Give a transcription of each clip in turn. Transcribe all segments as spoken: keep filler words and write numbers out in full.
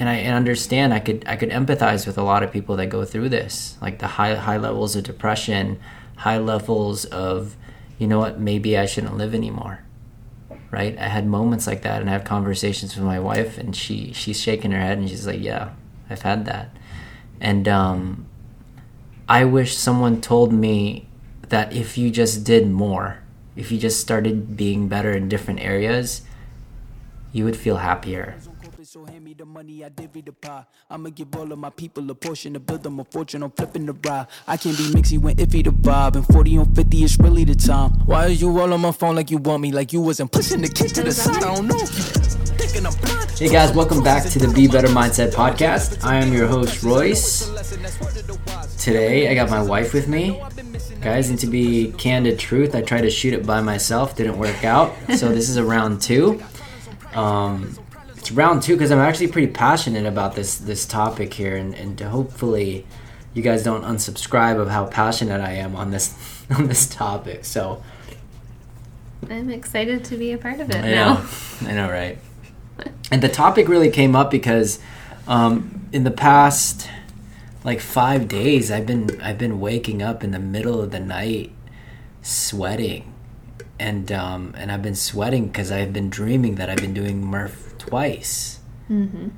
and I and understand I could I could empathize with a lot of people that go through this, like the high high levels of depression, high levels of, you know what, maybe I shouldn't live anymore, right? I had moments like that, and I have conversations with my wife, and she she's shaking her head, and she's like, yeah, I've had that. And um, I wish someone told me that if you just did more, if you just started being better in different areas, you would feel happier. So hand me the money, I divvy the pie. I'ma give all of my people a portion to build them a fortune. I'm flipping the ride. I can't be mixy when iffy the vibe. And forty on fifty is really the time. Why is you all on my phone like you want me? Like you wasn't pushing the kids to the side. I don't know. Hey guys, welcome back to the Be Better Mindset Podcast. I am your host, Royce. Today, I got my wife with me. Guys, and to be candid truth, I tried to shoot it by myself. Didn't work out. So this is a round two. Um... It's round two because I'm actually pretty passionate about this this topic here, and, and hopefully you guys don't unsubscribe of how passionate I am on this on this topic. So I'm excited to be a part of it. I know, now. I know, right? And the topic really came up because um, in the past like five days, I've been I've been waking up in the middle of the night sweating, and um, and I've been sweating because I've been dreaming that I've been doing Murph twice. Mm-hmm.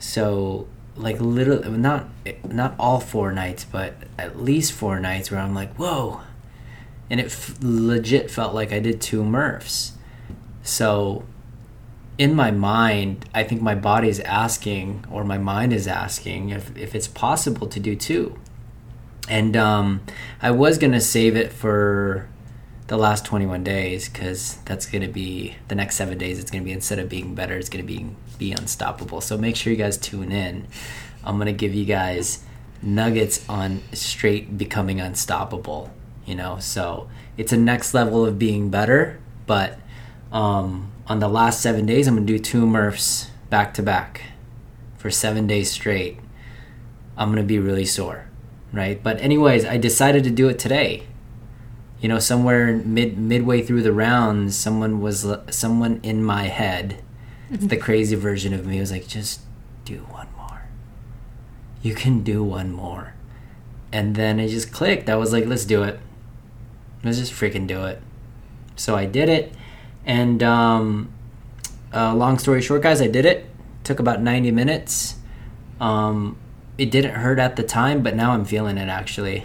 So like literally not not all four nights, but at least four nights where I'm like, whoa, and it f- legit felt like I did two M R Fs. So in my mind, I think my body is asking, or my mind is asking, if, if it's possible to do two. And um, I was gonna save it for the last twenty-one days, because that's going to be the next seven days. It's going to be, instead of being better, it's going to be be unstoppable. So make sure you guys tune in. I'm going to give you guys nuggets on straight becoming unstoppable, you know. So it's a next level of being better, but um on the last seven days, I'm going to do two M R Fs back to back for seven days straight. I'm going to be really sore, right? But anyways, I decided to do it today. You know, somewhere mid midway through the rounds, someone was someone in my head, mm-hmm. the crazy version of me was like, just do one more. You can do one more. And then it just clicked. I was like, let's do it. Let's just freaking do it. So I did it. And um, uh, long story short, guys, I did it. Took about ninety minutes. Um, it didn't hurt at the time, but now I'm feeling it actually.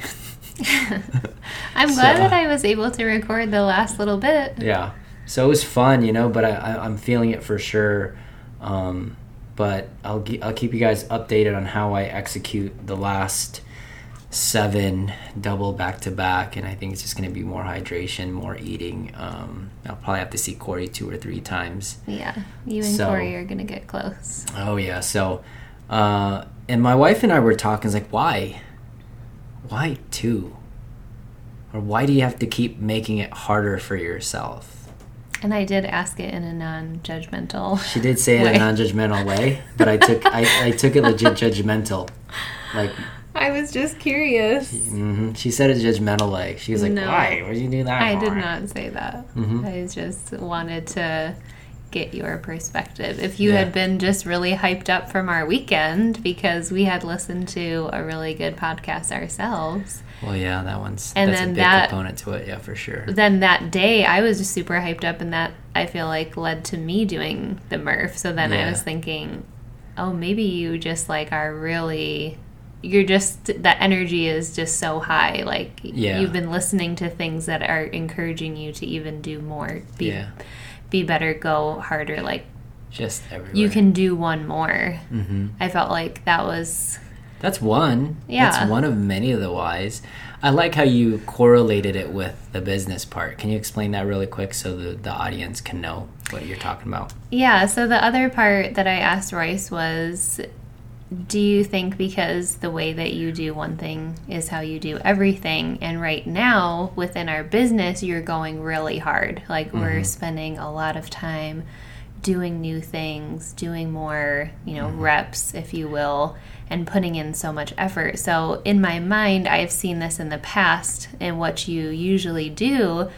I'm glad so, that I was able to record the last little bit. Yeah, so it was fun, you know. But I, I, I'm feeling it for sure. Um, but I'll I'll keep you guys updated on how I execute the last seven double back to back, and I think it's just going to be more hydration, more eating. Um, I'll probably have to see Corey two or three times. Yeah, you and so, Corey are going to get close. Oh yeah. So, uh, and my wife and I were talking. It's like, why? Why two? Or why do you have to keep making it harder for yourself? And I did ask it in a non-judgmental She did say way. It in a non-judgmental way, but I took I, I took it legit judgmental. Like I was just curious. She, mm-hmm, she said it judgmental like. She was like, no, why? Why did you do that? I for? did not say that. Mm-hmm. I just wanted to get your perspective. If you yeah. had been just really hyped up from our weekend because we had listened to a really good podcast ourselves. Well, yeah, that one's and that's then a big that, component to it, yeah, for sure. Then that day, I was just super hyped up, and that I feel like led to me doing the Murph. So then yeah. I was thinking, oh, maybe you just like are really, you're just that energy is just so high. Like yeah. you've been listening to things that are encouraging you to even do more. Be, yeah. Be better, go harder, like just everywhere. You can do one more. Mm-hmm. I felt like that was that's one yeah that's one of many of the whys. I like how you correlated it with the business part. Can you explain that really quick so the, the audience can know what you're talking about? Yeah, so the other part that I asked Royce was, do you think because the way that you do one thing is how you do everything? And right now within our business, you're going really hard. Like mm-hmm. we're spending a lot of time doing new things, doing more, you know, mm-hmm. reps, if you will, and putting in so much effort. So in my mind, I've seen this in the past, and what you usually do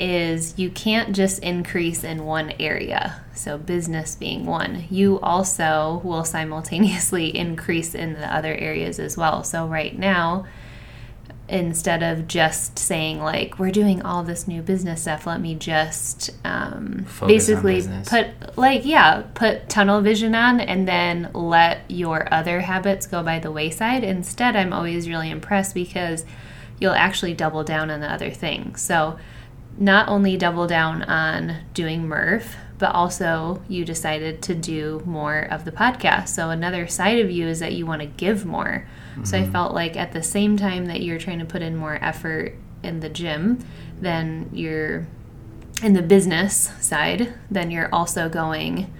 is you can't just increase in one area, so business being one. You also will simultaneously increase in the other areas as well. So right now, instead of just saying like, we're doing all this new business stuff, let me just um, basically put like, yeah, put tunnel vision on and then let your other habits go by the wayside. Instead, I'm always really impressed because you'll actually double down on the other thing. So not only double down on doing Murph, but also you decided to do more of the podcast. So another side of you is that you want to give more. Mm-hmm. So I felt like at the same time that you're trying to put in more effort in the gym, then you're in the business side, then you're also going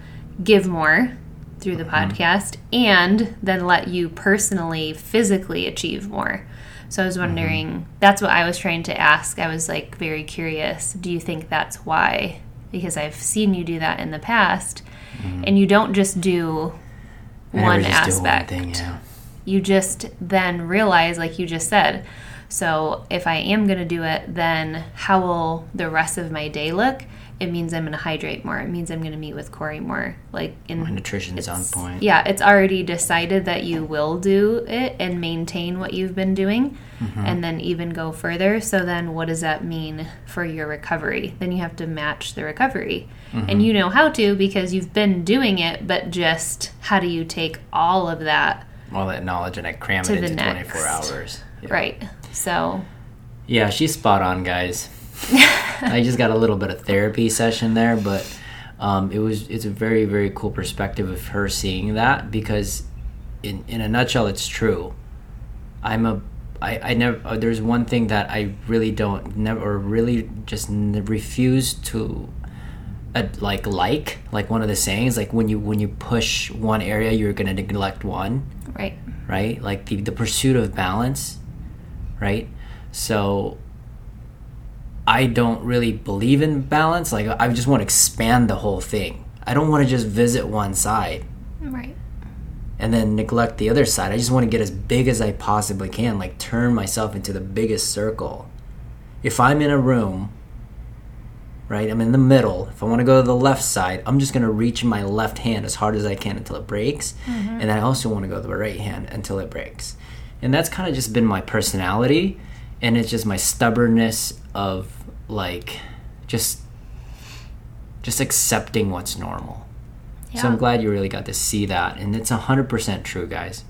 give more through the mm-hmm. podcast and then let you personally, physically achieve more. So I was wondering, mm-hmm. that's what I was trying to ask. I was like very curious. Do you think that's why? Because I've seen you do that in the past, mm-hmm. and you don't just do I one just aspect. Do one thing, yeah. You just then realize, like you just said, so if I am going to do it, then how will the rest of my day look? It means I'm going to hydrate more. It means I'm going to meet with Corey more. Like in, my nutrition's on point. Yeah, it's already decided that you will do it and maintain what you've been doing mm-hmm. and then even go further. So then what does that mean for your recovery? Then you have to match the recovery. Mm-hmm. And you know how to because you've been doing it, but just how do you take all of that? All that knowledge and I cram it into next. twenty-four hours. Yeah. Right. So. Yeah, she's spot on, guys. I just got a little bit of therapy session there, but um, it was it's a very, very cool perspective of her seeing that because in, in a nutshell, it's true. I'm a, I, I never, there's one thing that I really don't, never, or really just refuse to uh, like, like, like one of the sayings, like when you, when you push one area, you're going to neglect one. Right. Right. Like the, the pursuit of balance. Right. So I don't really believe in balance. Like, I just want to expand the whole thing. I don't want to just visit one side. Right. And then neglect the other side. I just want to get as big as I possibly can, like turn myself into the biggest circle. If I'm in a room, right, I'm in the middle. If I want to go to the left side, I'm just going to reach my left hand as hard as I can until it breaks. Mm-hmm. And I also want to go to the right hand until it breaks. And that's kind of just been my personality. And it's just my stubbornness of like just just accepting what's normal. Yeah. So I'm glad you really got to see that. And it's one hundred percent true, guys.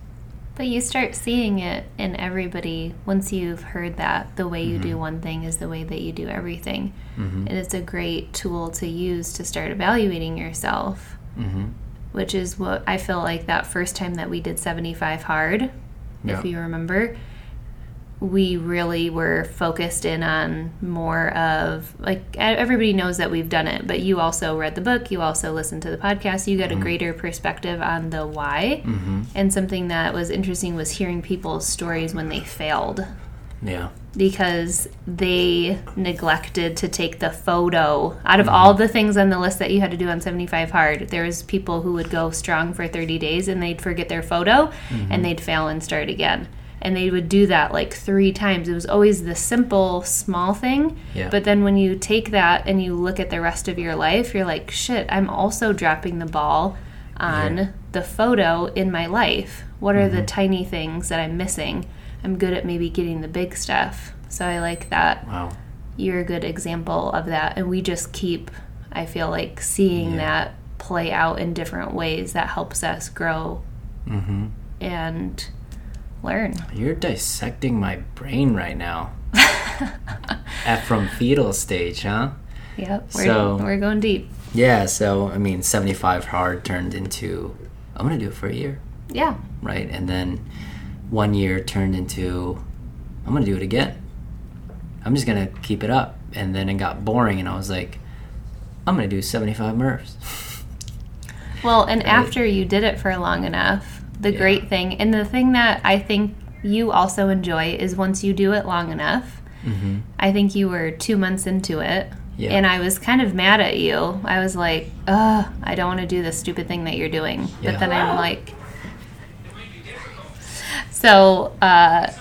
But you start seeing it in everybody once you've heard that. The way you mm-hmm. do one thing is the way that you do everything. Mm-hmm. And it's a great tool to use to start evaluating yourself, mm-hmm. which is what I feel like that first time that we did seventy-five hard, yeah. if you remember. We really were focused in on more of, like, everybody knows that we've done it, but you also read the book, you also listened to the podcast, you got mm-hmm. a greater perspective on the why. Mm-hmm. And something that was interesting was hearing people's stories when they failed. Yeah. Because they neglected to take the photo. Out of mm-hmm. all the things on the list that you had to do on seventy-five hard, there was people who would go strong for thirty days and they'd forget their photo mm-hmm. and they'd fail and start again. And they would do that like three times. It was always the simple, small thing. Yeah. But then when you take that and you look at the rest of your life, you're like, shit, I'm also dropping the ball on yeah. the photo in my life. What are mm-hmm. the tiny things that I'm missing? I'm good at maybe getting the big stuff. So I like that. Wow. You're a good example of that. And we just keep, I feel like, seeing yeah. that play out in different ways that helps us grow mm-hmm. and learn. You're dissecting my brain right now. At from fetal stage, huh? Yep. We're, so we're going deep. Yeah. So I mean, seventy-five hard turned into I'm gonna do it for a year. Yeah. Right, and then one year turned into I'm gonna do it again. I'm just gonna keep it up, and then it got boring, and I was like, I'm gonna do seventy-five M R Fs. Well, and right? after you did it for long enough. The yeah. great thing, and the thing that I think you also enjoy is once you do it long enough, mm-hmm. I think you were two months into it, yeah. and I was kind of mad at you. I was like, ugh, I don't want to do this stupid thing that you're doing. Yeah. But then wow. I'm like, so uh,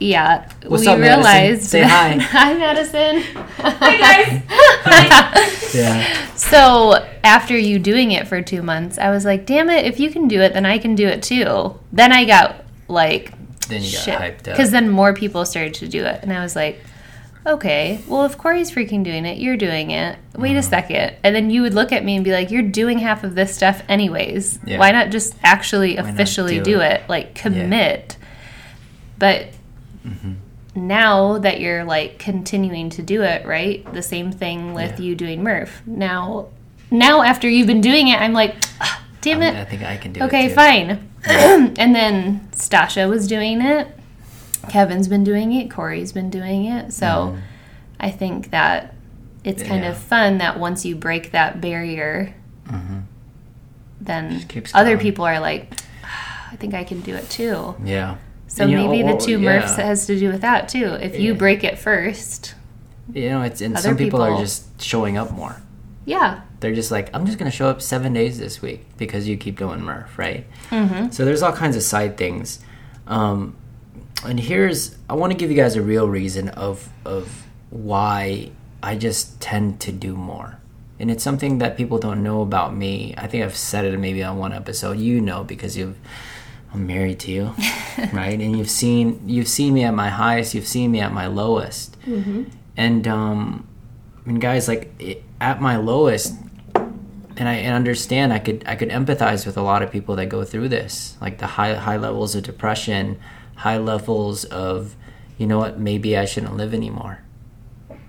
Yeah, What's we up, realized. Say hi. Hi, Madison. Hi, guys. Hi. Yeah. So after you doing it for two months, I was like, "Damn it! If you can do it, then I can do it too." Then I got like, then you shit. got hyped up because then more people started to do it, and I was like, "Okay, well, if Corey's freaking doing it, you're doing it. Wait mm-hmm. a second." And then you would look at me and be like, "You're doing half of this stuff anyways. Yeah. Why not just actually Why officially do, do it? it? Like commit." Yeah. But Mm-hmm. now that you're like continuing to do it, right? The same thing with yeah. you doing Murph. Now, now after you've been doing it, I'm like, ah, damn it. I, mean, I think I can do okay, it. Okay, fine. Yeah. And then Stasha was doing it. Kevin's been doing it. Corey's been doing it. So mm-hmm. I think that it's kind yeah. of fun that once you break that barrier, mm-hmm. then other people are like, ah, I think I can do it too. Yeah. So maybe know, the two yeah. Murphs has to do with that, too. If you yeah. break it first. You know, it's and some people, people are just showing up more. Yeah. They're just like, I'm just going to show up seven days this week because you keep doing Murph, right? Mm-hmm. So there's all kinds of side things. Um, and here's, I want to give you guys a real reason of of why I just tend to do more. And it's something that people don't know about me. I think I've said it maybe on one episode. You know, because you've... I'm married to you, right? And you've seen you've seen me at my highest, you've seen me at my lowest. Mm-hmm. And um, and guys, like it, at my lowest, and I and understand I could I could empathize with a lot of people that go through this, like the high high levels of depression, high levels of, you know what, maybe I shouldn't live anymore,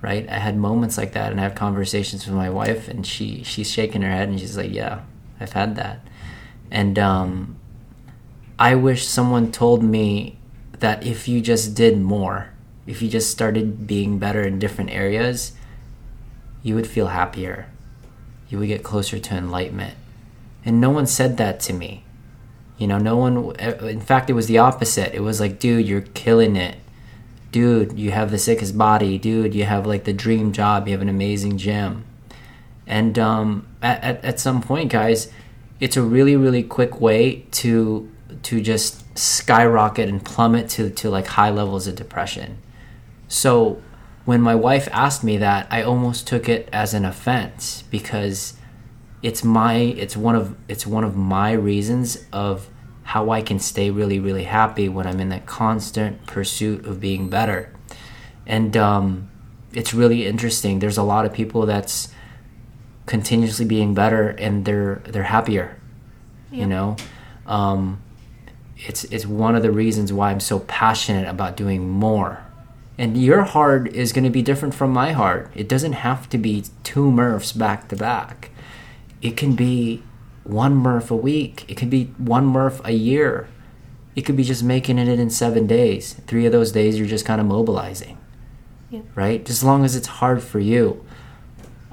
right? I had moments like that, and I have conversations with my wife, and she she's shaking her head, and she's like, yeah, I've had that, and um. I wish someone told me that if you just did more, if you just started being better in different areas, you would feel happier. You would get closer to enlightenment. And no one said that to me. You know, no one, in fact, it was the opposite. It was like, dude, you're killing it. Dude, you have the sickest body. Dude, you have like the dream job. You have an amazing gym. And um, at, at, at some point, guys, it's a really, really quick way to... to just skyrocket and plummet to, to like high levels of depression. So when my wife asked me that, I almost took it as an offense because it's my it's one of it's one of my reasons of how I can stay really, really happy when I'm in that constant pursuit of being better. And um, it's really interesting. There's a lot of people that's continuously being better and they're they're happier. Yeah. You know? Um It's it's one of the reasons why I'm so passionate about doing more. And your heart is going to be different from my heart. It doesn't have to be two M R Fs back to back. It can be one M R F a week. It can be one M R F a year. It could be just making it in seven days. Three of those days you're just kind of mobilizing, yeah. right? As long as it's hard for you.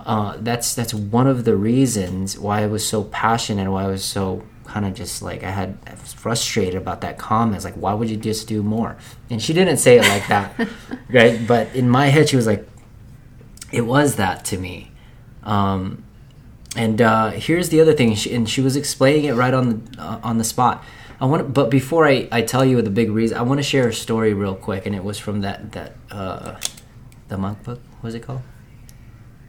Uh, that's that's one of the reasons why I was so passionate, why I was so... kind of just like I had I was frustrated about that comment. It's like, why would you just do more? And she didn't say it like that, right? But in my head, she was like, it was that to me. Um, and uh, here's the other thing, she, and she was explaining it right on the uh, on the spot. I want, to, but before I, I tell you the big reason, I want to share a story real quick, and it was from that that uh, the monk book. What was it called?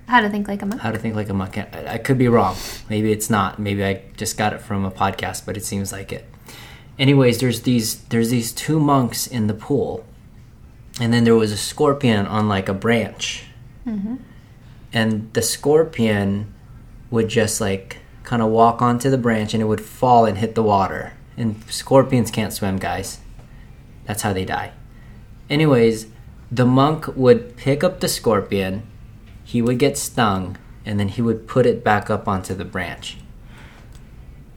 How to Think Like a Monk. How to Think Like a Monk. I, I could be wrong. Maybe it's not. Maybe I just got it from a podcast, but it seems like it. Anyways, there's these there's these two monks in the pool, and then there was a scorpion on like a branch, mm-hmm. and the scorpion would just like kind of walk onto the branch, and it would fall and hit the water. And scorpions can't swim, guys. That's how they die. Anyways, the monk would pick up the scorpion. He would get stung, and then he would put it back up onto the branch.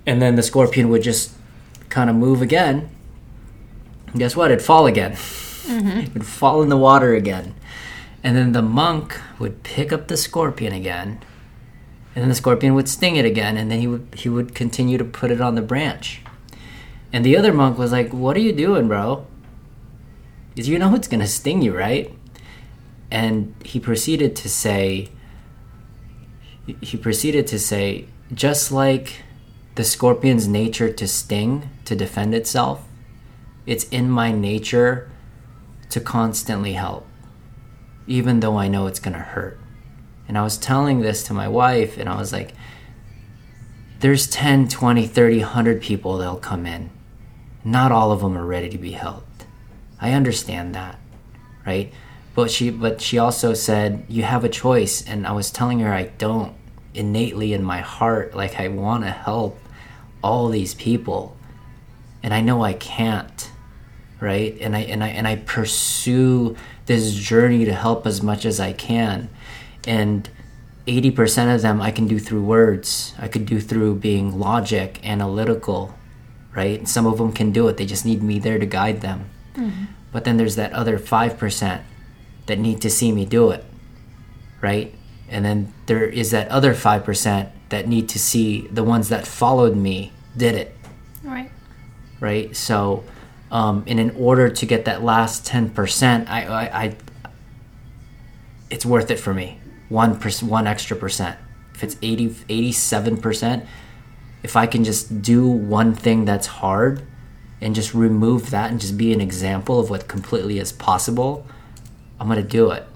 And then the scorpion would just kind of move again. And guess what? It'd fall again. Mm-hmm. It would fall in the water again. And then the monk would pick up the scorpion again, and then the scorpion would sting it again, and then he would he would continue to put it on the branch. And the other monk was like, what are you doing, bro? Because you know it's going to sting you, right? And he proceeded to say, he proceeded to say, just like the scorpion's nature to sting, to defend itself, it's in my nature to constantly help, even though I know it's going to hurt. And I was telling this to my wife, and I was like, there's ten, twenty, thirty, one hundred people that'll come in. Not all of them are ready to be helped. I understand that, right? But she, but she also said, you have a choice. And I was telling her I don't. Innately in my heart, like I want to help all these people, and I know I can't, right? And I and I and I pursue this journey to help as much as I can, and eighty percent of them I can do through words. I could do through being logic, analytical, right? And some of them can do it. They just need me there to guide them. Mm-hmm. But then there's that other five percent that need to see me do it, right? And then there is that other five percent that need to see the ones that followed me did it. Right. Right? So, um, and in order to get that last ten percent, I, I, I it's worth it for me. One, per, one extra percent. If it's eighty, eighty-seven percent, if I can just do one thing that's hard and just remove that and just be an example of what completely is possible, I'm going to do it.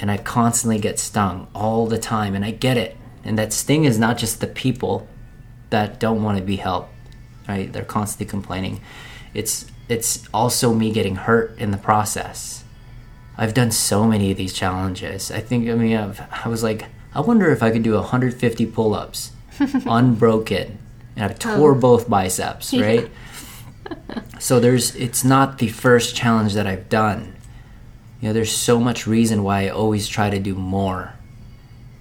And I constantly get stung all the time, and I get it. And that sting is not just the people that don't want to be helped, right? They're constantly complaining. It's it's also me getting hurt in the process. I've done so many of these challenges. I think, I mean, I've, I was like, I wonder if I could do one hundred fifty pull-ups unbroken. And I tore oh. both biceps, right? Yeah. So there's, it's not the first challenge that I've done. You know, there's so much reason why I always try to do more.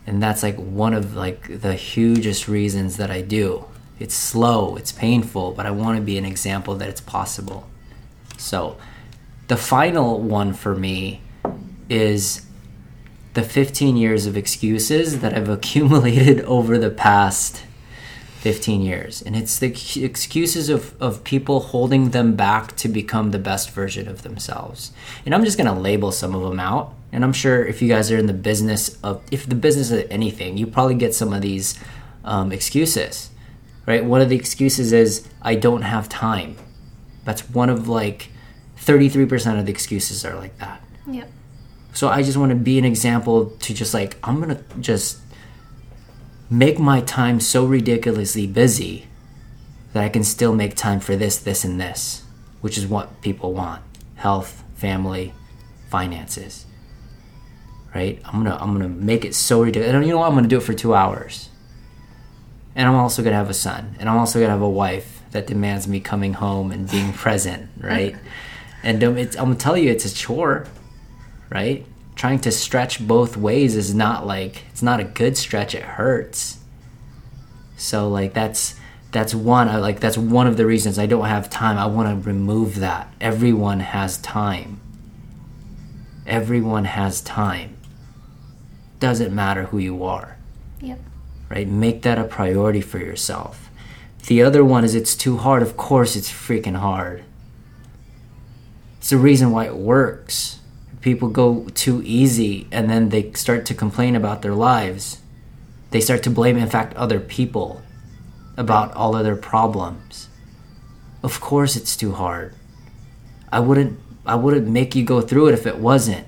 And that's like one of like the hugest reasons that I do. It's slow, it's painful, but I want to be an example that it's possible. So the final one for me is the fifteen years of excuses that I've accumulated over the past fifteen years. And it's the excuses of, of people holding them back to become the best version of themselves. And I'm just going to label some of them out. And I'm sure if you guys are in the business of, if the business of anything, you probably get some of these um, excuses, right? One of the excuses is, I don't have time. That's one of like thirty-three percent of the excuses are like that. Yep. So I just want to be an example to just like, I'm going to just make my time so ridiculously busy that I can still make time for this, this, and this, which is what people want. Health, family, finances, right? I'm gonna I'm gonna make it so ridiculous. And you know what? I'm gonna do it for two hours. And I'm also gonna have a son. And I'm also gonna have a wife that demands me coming home and being present, right? And um, it's, I'm gonna tell you, it's a chore, right? Trying to stretch both ways is not like, it's not a good stretch. It hurts. So like that's that's one. I like that's one of the reasons I don't have time. I want to remove that. Everyone has time. Everyone has time. Doesn't matter who you are. Yep. Right. Make that a priority for yourself. The other one is it's too hard. Of course, it's freaking hard. It's the reason why it works. People go too easy, and then they start to complain about their lives. They start to blame, in fact, other people about all of their problems. Of course it's too hard. I wouldn't I wouldn't make you go through it if it wasn't,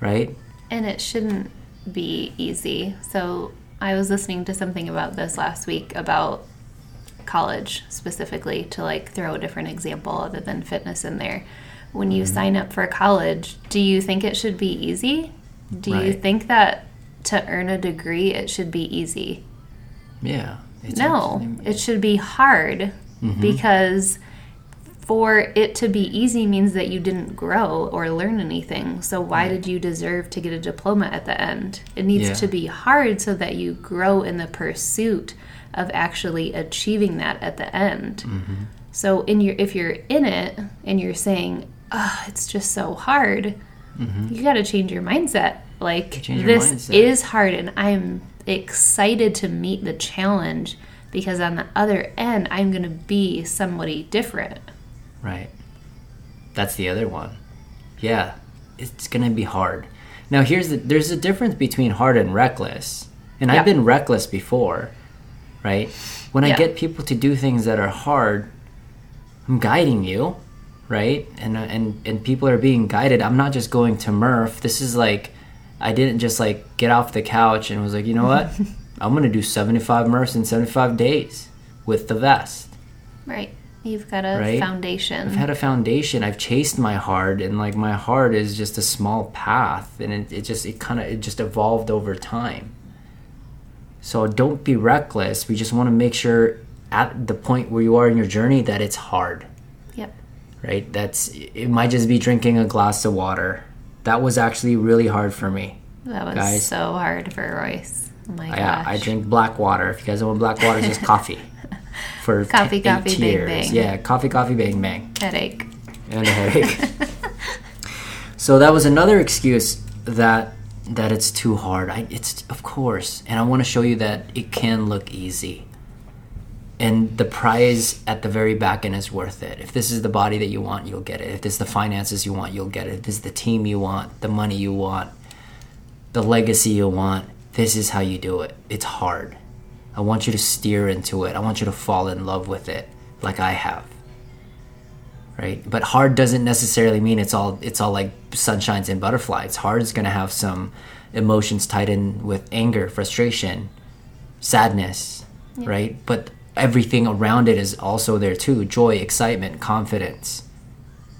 right? And it shouldn't be easy. So I was listening to something about this last week about college specifically, to like throw a different example other than fitness in there. When you mm-hmm. sign up for college, do you think it should be easy? Do right. you think that to earn a degree, it should be easy? Yeah. It's no, actually... it should be hard mm-hmm. because for it to be easy means that you didn't grow or learn anything. So why right. did you deserve to get a diploma at the end? It needs yeah. to be hard so that you grow in the pursuit of actually achieving that at the end. Mm-hmm. So in your, if you're in it and you're saying, oh, it's just so hard, mm-hmm. you got to change your mindset. Like, change this mindset. Is hard, and I'm excited to meet the challenge because on the other end, I'm going to be somebody different. Right. That's the other one. Yeah, it's going to be hard. Now, here's the, there's a difference between hard and reckless, and yep. I've been reckless before, right? When I yeah. get people to do things that are hard, I'm guiding you. right? And and and people are being guided. I'm not just going to Murph. This is like, I didn't just like get off the couch and was like, you know what? I'm gonna do seventy-five Murphs in seventy-five days with the vest. Right. You've got a right? foundation. I've had a foundation. I've chased my hard, and like my hard is just a small path, and it, it just it kind of it just evolved over time. So don't be reckless. We just want to make sure at the point where you are in your journey that it's hard. Yep. Right? That's it might just be drinking a glass of water. That was actually really hard for me. That was guys. so hard for Royce. Oh my yeah, gosh. I drink black water. If you guys don't want black water, it's just coffee. For coffee, t- coffee, bang, bang. Yeah, coffee, coffee, bang, bang. Headache. And a headache. So that was another excuse that that it's too hard. I, it's of course, and I want to show you that it can look easy. And the prize at the very back end is worth it. If this is the body that you want, you'll get it. If this is the finances you want, you'll get it. If this is the team you want, the money you want, the legacy you want, this is how you do it. It's hard. I want you to steer into it. I want you to fall in love with it like I have, right? But hard doesn't necessarily mean it's all it's all like sunshines and butterflies. Hard is going to have some emotions tied in with anger, frustration, sadness, yeah. right? But everything around it is also there too. Joy, excitement, confidence.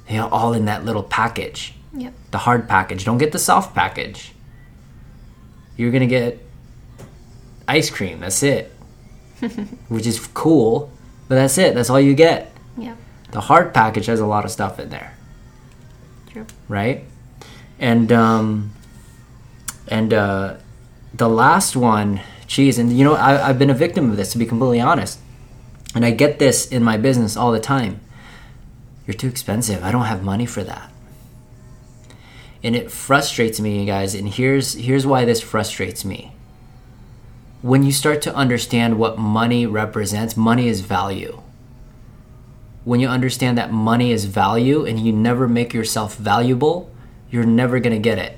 They are all in that little package, yeah. the hard package. Don't get the soft package. You're going to get ice cream, that's it, which is cool, but that's it. That's all you get. Yeah. The hard package has a lot of stuff in there. True. Right? And um, and uh, the last one, geez, and you know, I, I've been a victim of this, to be completely honest. And I get this in my business all the time. You're too expensive. I don't have money for that. And it frustrates me, you guys. And here's here's why this frustrates me. When you start to understand what money represents, money is value. When you understand that money is value and you never make yourself valuable, you're never gonna get it.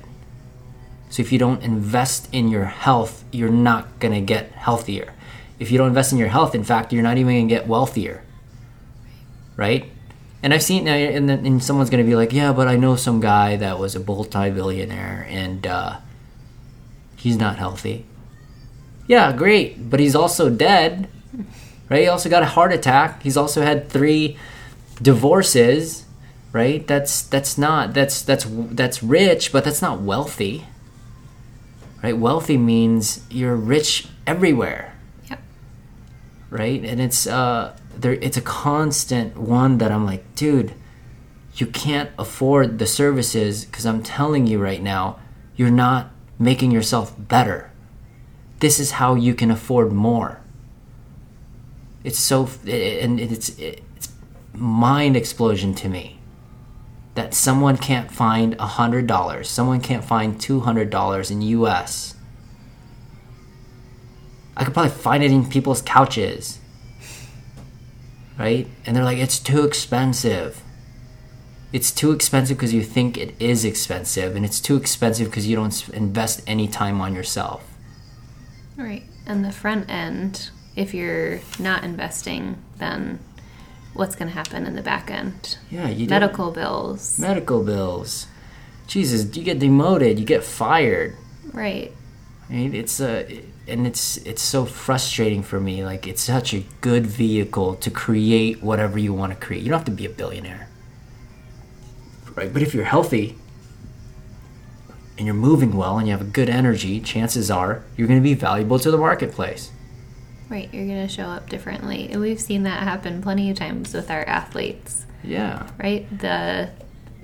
So if you don't invest in your health, you're not gonna get healthier. If you don't invest in your health, in fact, you're not even gonna get wealthier, right? And I've seen, and, then, and someone's gonna be like, yeah, but I know some guy that was a multi-billionaire and uh, he's not healthy. Yeah, great, but he's also dead, right? He also got a heart attack. He's also had three divorces, right? That's that's not that's that's that's rich, but that's not wealthy, right? Wealthy means you're rich everywhere, yeah, right? And it's uh, there. It's a constant one that I'm like, dude, you can't afford the services because I'm telling you right now, you're not making yourself better. This is how you can afford more. It's so, and it's it's mind explosion to me that someone can't find one hundred dollars, someone can't find two hundred dollars in U S. I could probably find it in people's couches, right? And they're like, it's too expensive. It's too expensive because you think it is expensive, and it's too expensive because you don't invest any time on yourself. Right. And the front end, if you're not investing, then what's going to happen in the back end? Yeah, you Medical don't. bills. Medical bills. Jesus, you get demoted, you get fired. Right. I mean, it's a, it, and it's it's so frustrating for me. Like, it's such a good vehicle to create whatever you want to create. You don't have to be a billionaire. Right? But if you're healthy and you're moving well and you have a good energy, chances are you're going to be valuable to the marketplace. Right, you're going to show up differently. And we've seen that happen plenty of times with our athletes. Yeah. Right? The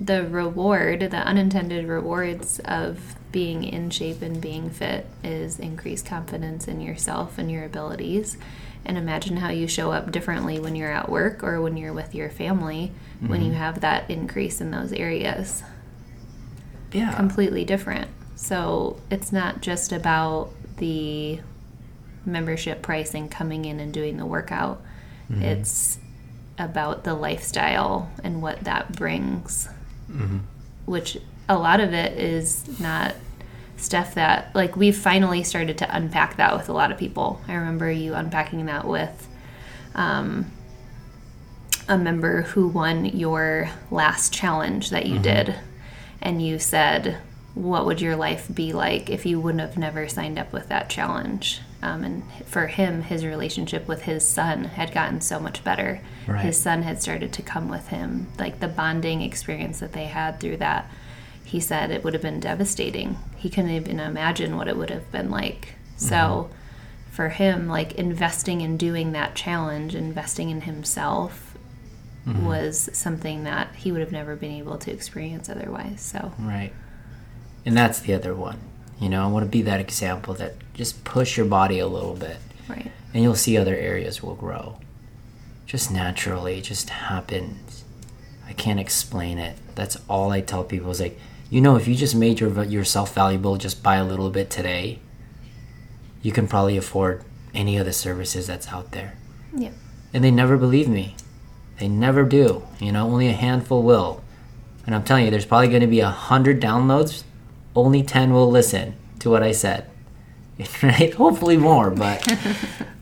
the reward, the unintended rewards of being in shape and being fit is increased confidence in yourself and your abilities. And imagine how you show up differently when you're at work or when you're with your family, mm-hmm. when you have that increase in those areas. Yeah. Completely different. So it's not just about the membership price and coming in and doing the workout. Mm-hmm. It's about the lifestyle and what that brings, mm-hmm. which a lot of it is not stuff that, like, we've finally started to unpack that with a lot of people. I remember you unpacking that with um, a member who won your last challenge that you mm-hmm. did, and you said, what would your life be like if you wouldn't have never signed up with that challenge? Um, and for him, his relationship with his son had gotten so much better. Right. His son had started to come with him. Like the bonding experience that they had through that, he said it would have been devastating. He couldn't even imagine what it would have been like. Mm-hmm. So for him, like investing in doing that challenge, investing in himself mm-hmm. was something that he would have never been able to experience otherwise. So right. And that's the other one. You know, I want to be that example that just push your body a little bit. Right. And you'll see other areas will grow. Just naturally, it just happens. I can't explain it. That's all I tell people is like, you know, if you just made your, yourself valuable just by a little bit today, you can probably afford any of the services that's out there. Yeah. And they never believe me. They never do. You know, only a handful will. And I'm telling you, there's probably going to be a hundred downloads. Only ten will listen to what I said, right? Hopefully more, but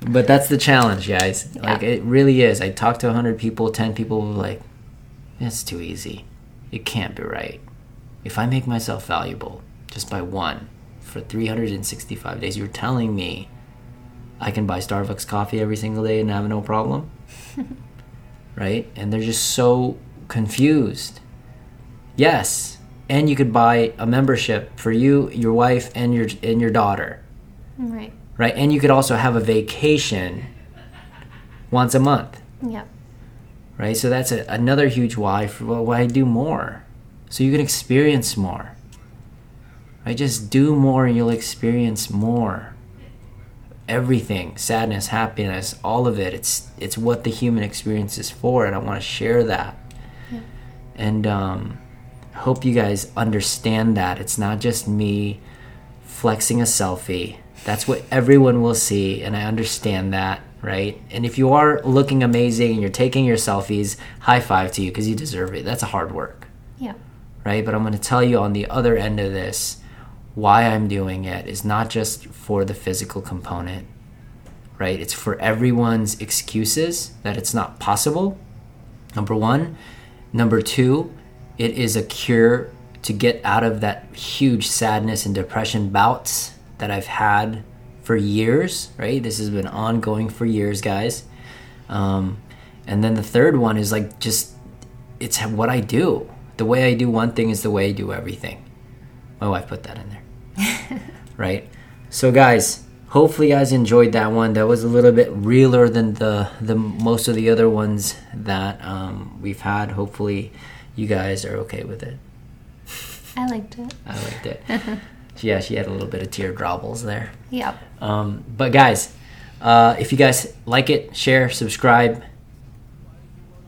but that's the challenge, guys. Yeah. Like, it really is. I talked to one hundred people, ten people were like, it's too easy. It can't be right. If I make myself valuable just by one for three hundred sixty-five days, you're telling me I can buy Starbucks coffee every single day and have no problem, right? And they're just so confused. Yes. And you could buy a membership for you, your wife, and your and your daughter. Right. Right. And you could also have a vacation once a month. Yep. Right. So that's a, another huge why for well, why do more. So you can experience more. Right. Just do more, and you'll experience more. Everything, sadness, happiness, all of it. It's it's what the human experience is for, and I want to share that. Yep. And um. hope you guys understand that it's not just me flexing a selfie. That's what everyone will see, and I understand that, right? And if you are looking amazing and you're taking your selfies, high five to you, because you deserve it. That's a hard work. Yeah. Right? But I'm going to tell you on the other end of this, why I'm doing it is not just for the physical component, right? It's for everyone's excuses that it's not possible, number one. Number two, it is a cure to get out of that huge sadness and depression bouts that I've had for years, right? This has been ongoing for years, guys. Um, and then the third one is like just, it's what I do. The way I do one thing is the way I do everything. My wife put that in there, right? So guys, hopefully you guys enjoyed that one. That was a little bit realer than the, the most of the other ones that um, we've had. Hopefully you guys are okay with it. I liked it. I liked it. Yeah, she had a little bit of tear drawbles there. Yep. Um, but guys, uh, if you guys like it, share, subscribe,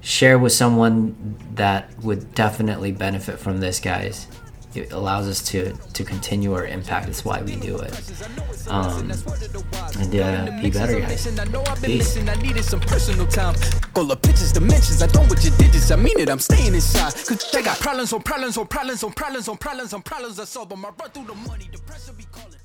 share with someone that would definitely benefit from this, guys. It allows us to, to continue our impact. That's why we do it. Um, and yeah, be better, guys. Peace. I needed some personal time. All the pictures, dimensions. I don't what you did this. I mean it. I'm staying inside. Cause I got problems on problems on problems on problems on problems on problems. I solve them. I run through the money. The pressure be calling.